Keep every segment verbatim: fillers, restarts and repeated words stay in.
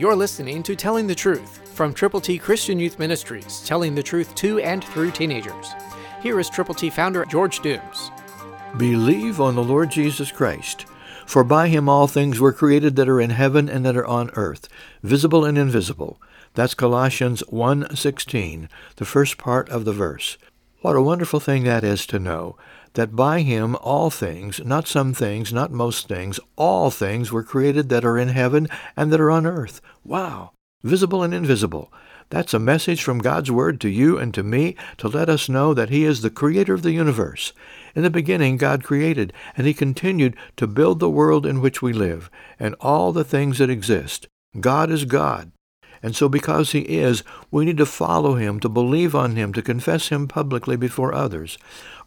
You're listening to Telling the Truth from Triple T Christian Youth Ministries, telling the truth to and through teenagers. Here is Triple T founder George Dooms. Believe on the Lord Jesus Christ, for by him all things were created that are in heaven and that are on earth, visible and invisible. That's Colossians one sixteen, the first part of the verse. What a wonderful thing that is to know, that by him all things, not some things, not most things, all things were created that are in heaven and that are on earth. Wow! Visible and invisible. That's a message from God's Word to you and to me to let us know that he is the creator of the universe. In the beginning, God created, and he continued to build the world in which we live, and all the things that exist. God is God. And so because he is, we need to follow him, to believe on him, to confess him publicly before others.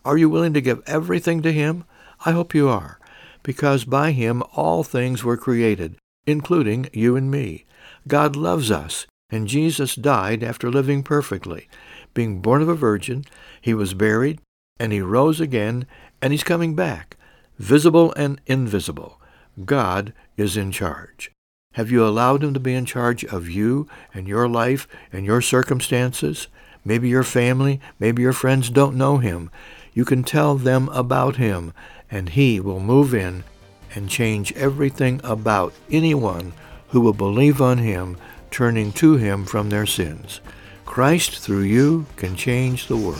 Are you willing to give everything to him? I hope you are, because by him all things were created, including you and me. God loves us, and Jesus died after living perfectly. Being born of a virgin, he was buried, and he rose again, and he's coming back, visible and invisible. God is in charge. Have you allowed him to be in charge of you and your life and your circumstances? Maybe your family, maybe your friends don't know him. You can tell them about him, and he will move in and change everything about anyone who will believe on him, turning to him from their sins. Christ, through you, can change the world.